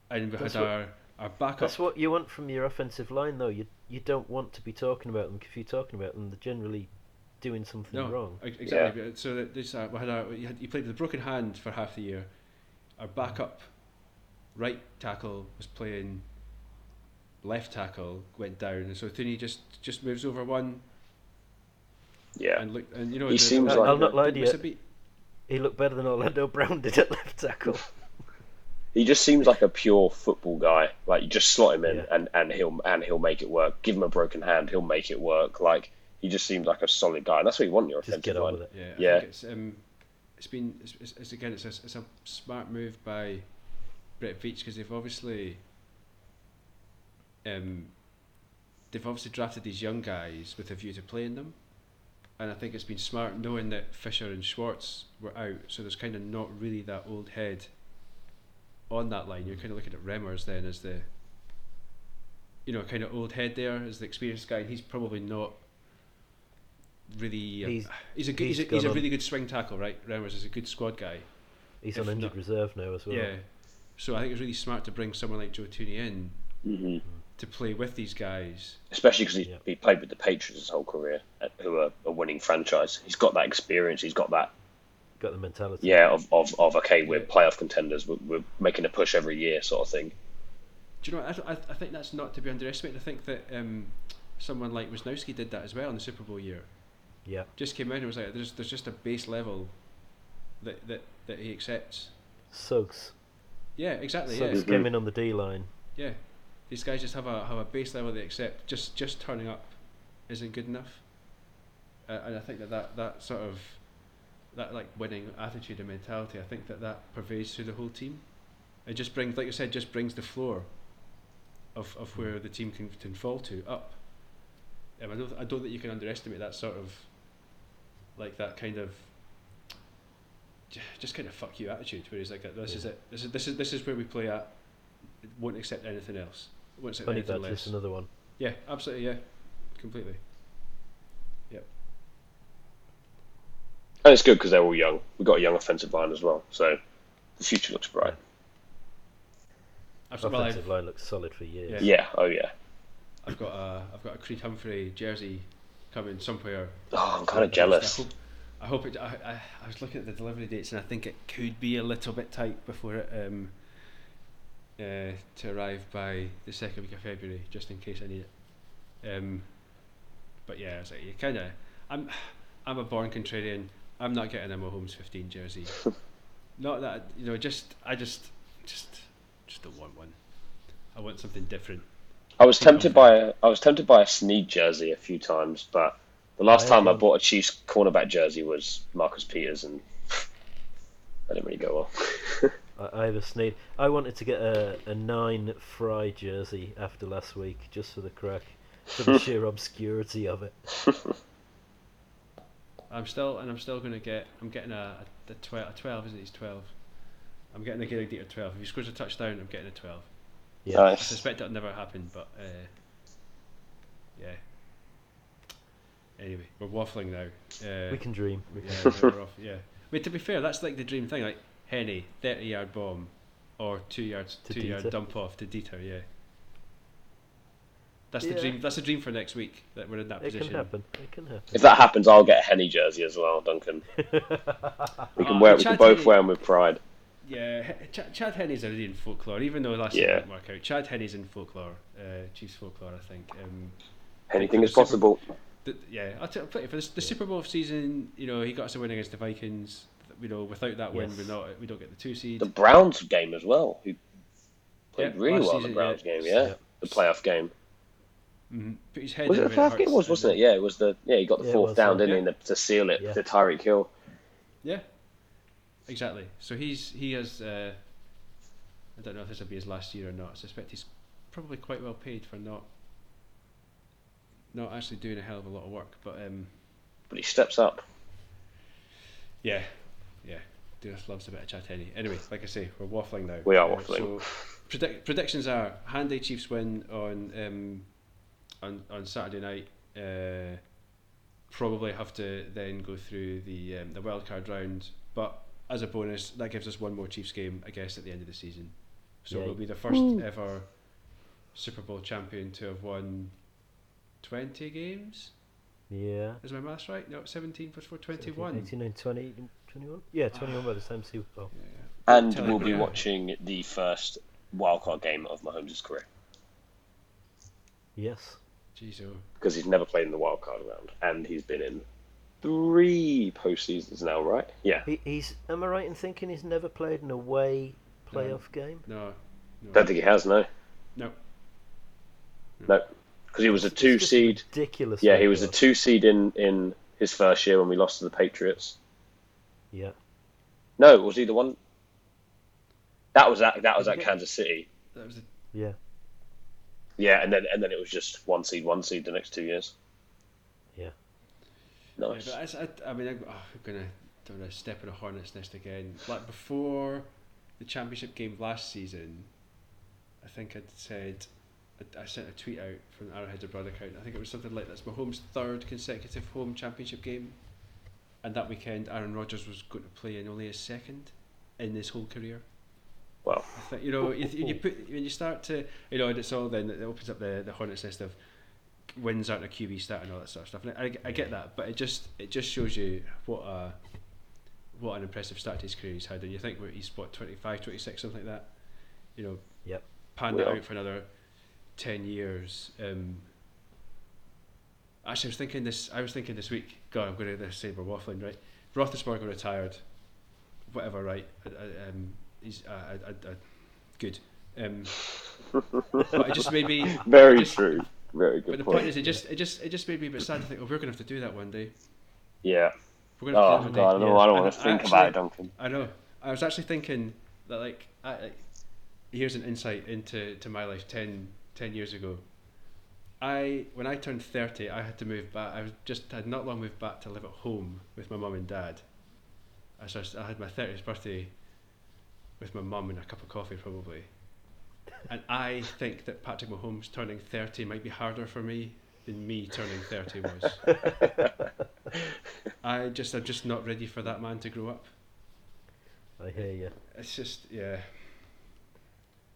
And we that's had our, what, our backup. That's what you want from your offensive line, though. You you don't want to be talking about them. If you're talking about them, they're generally doing something no, wrong. Exactly. Yeah. So that this uh, we had our, you, had, you played with a broken hand for half the year. Our backup right tackle was playing left tackle, went down, and so Thuney just, just moves over one. Yeah. And look, and you know, he the, seems the, like I'll not lie to you. He looked better than Orlando Brown did at left tackle. He just seems like a pure football guy. Like you just slot him in, yeah. and, and he'll and he'll make it work. Give him a broken hand, he'll make it work. Like he just seems like a solid guy, and that's what you want in your offensive just get on line. With it. Yeah, yeah. I think it's, um, it's been it's, it's, it's again it's a, it's a smart move by Brett Veach because they've obviously um, they've obviously drafted these young guys with a view to playing them, and I think it's been smart knowing that Fisher and Schwartz were out, so there's kind of not really that old head on that line. You're kind of looking at Remmers then as the, you know, kind of old head there as the experienced guy. He's probably not really. He's, uh, he's a good. He's, he's, a, he's a really good swing tackle, right? Remmers is a good squad guy. He's if on injured not, reserve now as well. Yeah, so I think it's really smart to bring someone like Joe Thuney in mm-hmm. to play with these guys, especially because he, yeah. he played with the Patriots his whole career, who are a winning franchise. He's got that experience. He's got that. Got the mentality yeah of, of, of okay we're yeah. playoff contenders, we're, we're making a push every year sort of thing. Do you know what? I, I think that's not to be underestimated. I think that um, someone like Wisniewski did that as well in the Super Bowl year. Yeah, just came in and was like there's there's just a base level that that, that he accepts. Suggs yeah exactly Suggs yeah. came mm-hmm. in on the D line. Yeah, these guys just have a have a base level they accept. Just just turning up isn't good enough, uh, and I think that, that that sort of that like winning attitude and mentality, I think that that pervades through the whole team. It just brings, like I said, just brings the floor of of where the team can, can fall to up. Um, I don't I don't think you can underestimate that sort of like that kind of just kind of fuck you attitude where he's like this yeah. is it this is this is this is where we play at. It won't accept anything else. It won't accept Funny anything less. Another one. Yeah, absolutely. Yeah, completely. And it's good because they're all young. We've got a young offensive line as well, so the future looks bright. I've offensive line looks solid for years. Yeah. yeah. Oh yeah. I've got a I've got a Creed Humphrey jersey coming somewhere. Oh, I'm kind of jealous. I hope, I hope it. I, I I was looking at the delivery dates and I think it could be a little bit tight before it um uh to arrive by the second week of February, just in case I need it. Um, but yeah, it's like you kind of. I'm I'm a born contrarian. I'm not getting a Mahomes fifteen jersey. Not that, you know, just, I just, just, just don't want one. I want something different. I was tempted by a, I was tempted by a Snead jersey a few times, but the last I time I bought a Chiefs cornerback jersey was Marcus Peters, and that didn't really go well. I have a Snead. I wanted to get a, a nine Fry jersey after last week, just for the crack, for the sheer obscurity of it. I'm still and I'm still gonna get. I'm getting a, a, a twelve. A twelve, isn't it? He's twelve. I'm getting a Gary Dieter twelve. If he scores a touchdown, I'm getting a twelve. Yeah. Nice. I suspect that never happened, but uh, yeah. Anyway, we're waffling now. Uh, we can dream. We can yeah, dream. We're off, yeah. I mean, to be fair, that's like the dream thing. Like Henny, thirty-yard bomb, or two yards, two-yard dump off to Dieter. Yeah. That's yeah. the dream. That's the dream for next week, that we're in that it position. It can happen. It can happen. If that happens, I'll get a Henny jersey as well, Duncan. we can oh, wear. We can both Henny. wear them with pride. Yeah, Ch- Chad Henney's already in folklore. Even though last year yeah. didn't work out, Chad Henney's in folklore. Uh, Chiefs folklore, I think. Um, Anything is Super, possible. The, yeah, I'll tell you, for the, the Super Bowl season, you know, he got us a win against the Vikings. You know, without that win, yes. we're not. We don't get the two seed. The Browns game as well. Who played yeah, really well. Season, the Browns yeah. game, yeah, the playoff game. Mm-hmm. Put his head was in it the playoff game? Was wasn't it? Yeah, it was the yeah. He got the yeah, fourth down, didn't yeah. he, the, to seal it, yeah. the Tyreek Hill. Yeah, exactly. So he's he has. Uh, I don't know if this will be his last year or not. I suspect he's probably quite well paid for not. Not actually doing a hell of a lot of work, but um, but he steps up. Yeah, yeah. Just loves a bit of Chad Henney. Anyway, like I say, we're waffling now. We are uh, waffling. So predict- predictions are: Handy Chiefs win on um on on Saturday night. Uh, probably have to then go through the um, the wild card round, but as a bonus, that gives us one more Chiefs game, I guess, at the end of the season. So yeah. we'll be the first Ooh. ever Super Bowl champion to have won twenty games? Yeah. Is my maths right? No, seventeen plus four, twenty-one. eighteen, nineteen, twenty, twenty-one? Yeah, twenty-one uh, by the time Super Bowl. Yeah, yeah. And Tell we'll be watching the first wildcard game of Mahomes' career. Yes. Jeez, oh. Because he's never played in the wildcard round, and he's been in three postseasons now, right? Yeah. He, he's. Am I right in thinking he's never played an away playoff no. game? No. no. Don't think he has, no. No. No. no. Because he was a two seed. Ridiculous. Yeah, he was a two seed in, in his first year when we lost to the Patriots. Yeah. No, was he the one? That was at that was at Kansas City. That was. A... Yeah. Yeah, and then and then it was just one seed, one seed the next two years. Yeah. Nice. Yeah, but I, I mean, I'm, oh, I'm gonna don't know, step in a hornet's nest again. Like before the championship game last season, I think I'd said. I sent a tweet out from the Arrowhead Abroad account. I think it was something like that's Mahomes' third consecutive home championship game, and that weekend Aaron Rodgers was going to play in only his second in his whole career. Wow! I think, you know, you, you put when you start to, you know, and it's all then it opens up the the hornet's nest of wins aren't a Q B stat and all that sort of stuff. And I, I get that, but it just it just shows you what a what an impressive start to his career he's had. And you think well, he's what twenty-five, twenty-six, something like that. You know, yep. Panned well. it out for another. ten years. Um, actually, I was thinking this. I was thinking this week. God, I'm going to say we're waffling, right? Roethlisberger retired. Whatever, right? I, I, um, he's I, I, I, good. Um, but it just made me very just, true. Very good. But the point, point is, it just, it just, it just made me a bit sad to think, oh, we're going to have to do that one day. Yeah. We're going to have oh, to do that God, one day. No, I don't and want to I think actually, about it, Duncan. I know. I was actually thinking that, like, I, like here's an insight into to my life. Ten. Ten years ago, I when I turned thirty, I had to move back. I was just had not long moved back to live at home with my mum and dad. I just, I had my thirtieth birthday with my mum and a cup of coffee probably, and I think that Patrick Mahomes turning thirty might be harder for me than me turning thirty was. I just I'm just not ready for that man to grow up. I hear you. It's just yeah.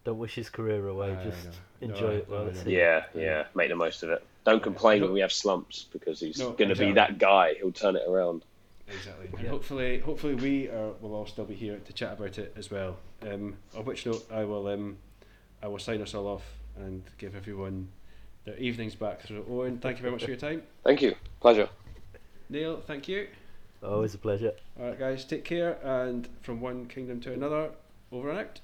Don't wish his career away, just no, enjoy no, it while no, it's no. Yeah, yeah, make the most of it. Don't complain no. when we have slumps, because he's no, going to exactly. be that guy. He'll turn it around. Exactly. And yeah. hopefully hopefully we are, will all still be here to chat about it as well. Um, on which note, I will um, I will sign us all off and give everyone their evenings back. So Owen, thank you very much for your time. Thank you. Pleasure. Neil, thank you. Always a pleasure. All right, guys, take care. And from one kingdom to another, over and out.